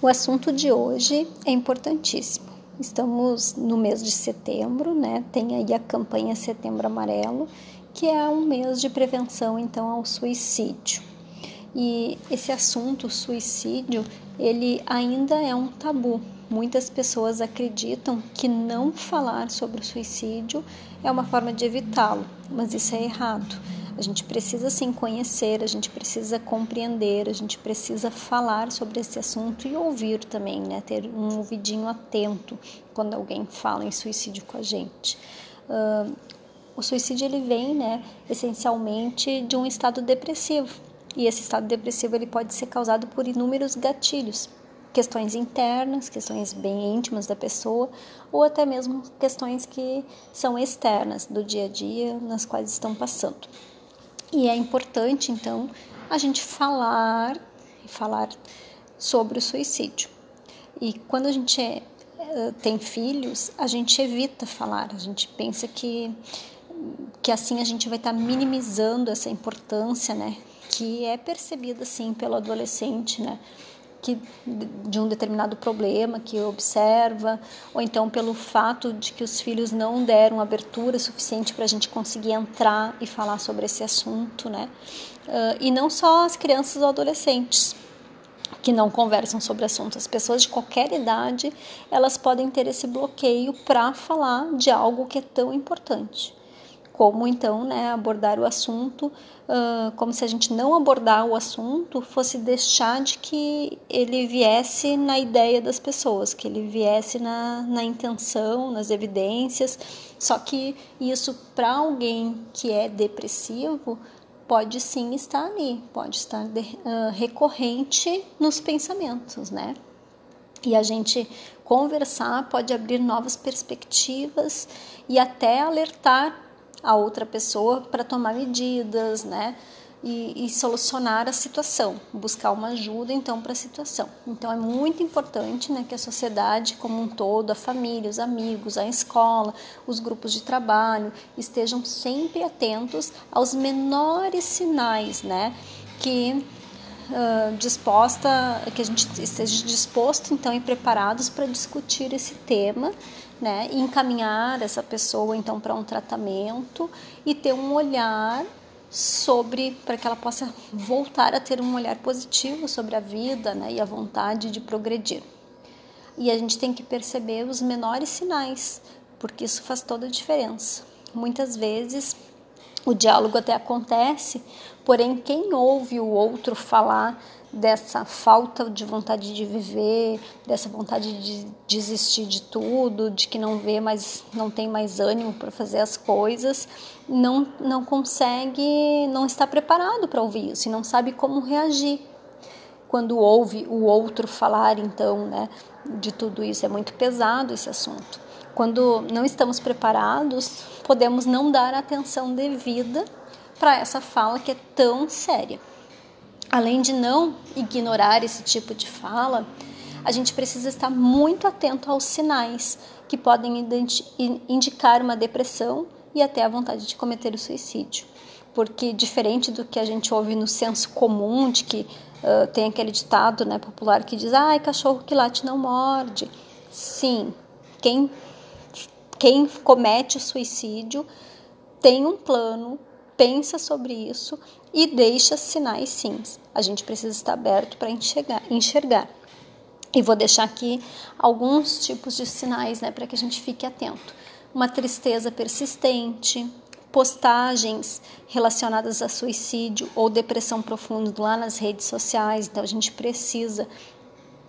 O assunto de hoje é importantíssimo. Estamos no mês de setembro, né? Tem aí a campanha Setembro Amarelo, que é um mês de prevenção, então, ao suicídio. E esse assunto, suicídio, ele ainda é um tabu. Muitas pessoas acreditam que não falar sobre o suicídio é uma forma de evitá-lo, mas isso é errado. A gente precisa, sim, conhecer, a gente precisa compreender, a gente precisa falar sobre esse assunto e ouvir também, né? Ter um ouvidinho atento quando alguém fala em suicídio com a gente. O suicídio, ele vem, né, essencialmente de um estado depressivo. E esse estado depressivo, ele pode ser causado por inúmeros gatilhos. Questões internas, questões bem íntimas da pessoa, ou até mesmo questões que são externas do dia a dia, nas quais estão passando. E é importante, então, a gente falar sobre o suicídio. E quando a gente tem filhos, a gente evita falar, a gente pensa que assim a gente vai estar minimizando essa importância, né? Que é percebida, sim, pelo adolescente, né? Que, de um determinado problema que observa, ou então pelo fato de que os filhos não deram abertura suficiente para a gente conseguir entrar e falar sobre esse assunto, né? E não só as crianças ou adolescentes que não conversam sobre assuntos, as pessoas de qualquer idade, elas podem ter esse bloqueio para falar de algo que é tão importante. Como, então, né, abordar o assunto, como se a gente não abordar o assunto fosse deixar de que ele viesse na ideia das pessoas, que ele viesse na intenção, nas evidências. Só que isso, para alguém que é depressivo, pode sim estar ali, pode estar recorrente nos pensamentos, né? E a gente conversar pode abrir novas perspectivas e até alertar a outra pessoa para tomar medidas, né, e solucionar a situação, buscar uma ajuda, então, para a situação. Então, é muito importante, né, que a sociedade como um todo, a família, os amigos, a escola, os grupos de trabalho, estejam sempre atentos aos menores sinais, né, que a gente esteja disposto, então, e preparados para discutir esse tema, né, e encaminhar essa pessoa, então, para um tratamento e ter um olhar para que ela possa voltar a ter um olhar positivo sobre a vida, né, e a vontade de progredir. E a gente tem que perceber os menores sinais, porque isso faz toda a diferença. Muitas vezes o diálogo até acontece, porém quem ouve o outro falar dessa falta de vontade de viver, dessa vontade de desistir de tudo, de que não tem mais ânimo para fazer as coisas, não consegue, não está preparado para ouvir isso e não sabe como reagir. Quando ouve o outro falar, então, né, de tudo isso, é muito pesado esse assunto. Quando não estamos preparados, podemos não dar atenção devida para essa fala que é tão séria. Além de não ignorar esse tipo de fala, a gente precisa estar muito atento aos sinais que podem indicar uma depressão e até a vontade de cometer o suicídio. Porque, diferente do que a gente ouve no senso comum, de que tem aquele ditado, né, popular que diz: "Ai, cachorro que late não morde". Sim, quem comete o suicídio tem um plano, pensa sobre isso e deixa sinais, sim. A gente precisa estar aberto para enxergar. E vou deixar aqui alguns tipos de sinais, né, para que a gente fique atento. Uma tristeza persistente, postagens relacionadas a suicídio ou depressão profunda lá nas redes sociais. Então, a gente precisa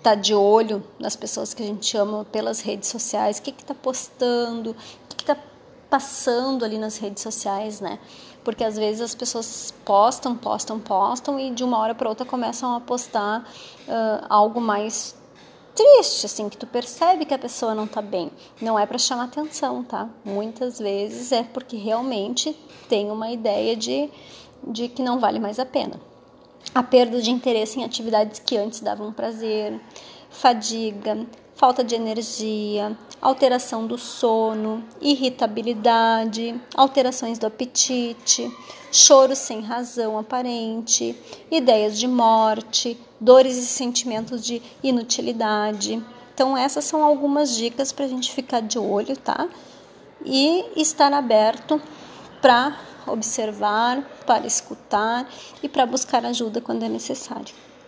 tá de olho nas pessoas que a gente ama pelas redes sociais, o que está postando, o que está passando ali nas redes sociais, né? Porque às vezes as pessoas postam e de uma hora para outra começam a postar algo mais triste, assim, que tu percebe que a pessoa não tá bem. Não é para chamar atenção, tá? Muitas vezes é porque realmente tem uma ideia de que não vale mais a pena. A perda de interesse em atividades que antes davam prazer, fadiga, falta de energia, alteração do sono, irritabilidade, alterações do apetite, choro sem razão aparente, ideias de morte, dores e sentimentos de inutilidade. Então, essas são algumas dicas para a gente ficar de olho, tá? E estar aberto para observar, para escutar e para buscar ajuda quando é necessário.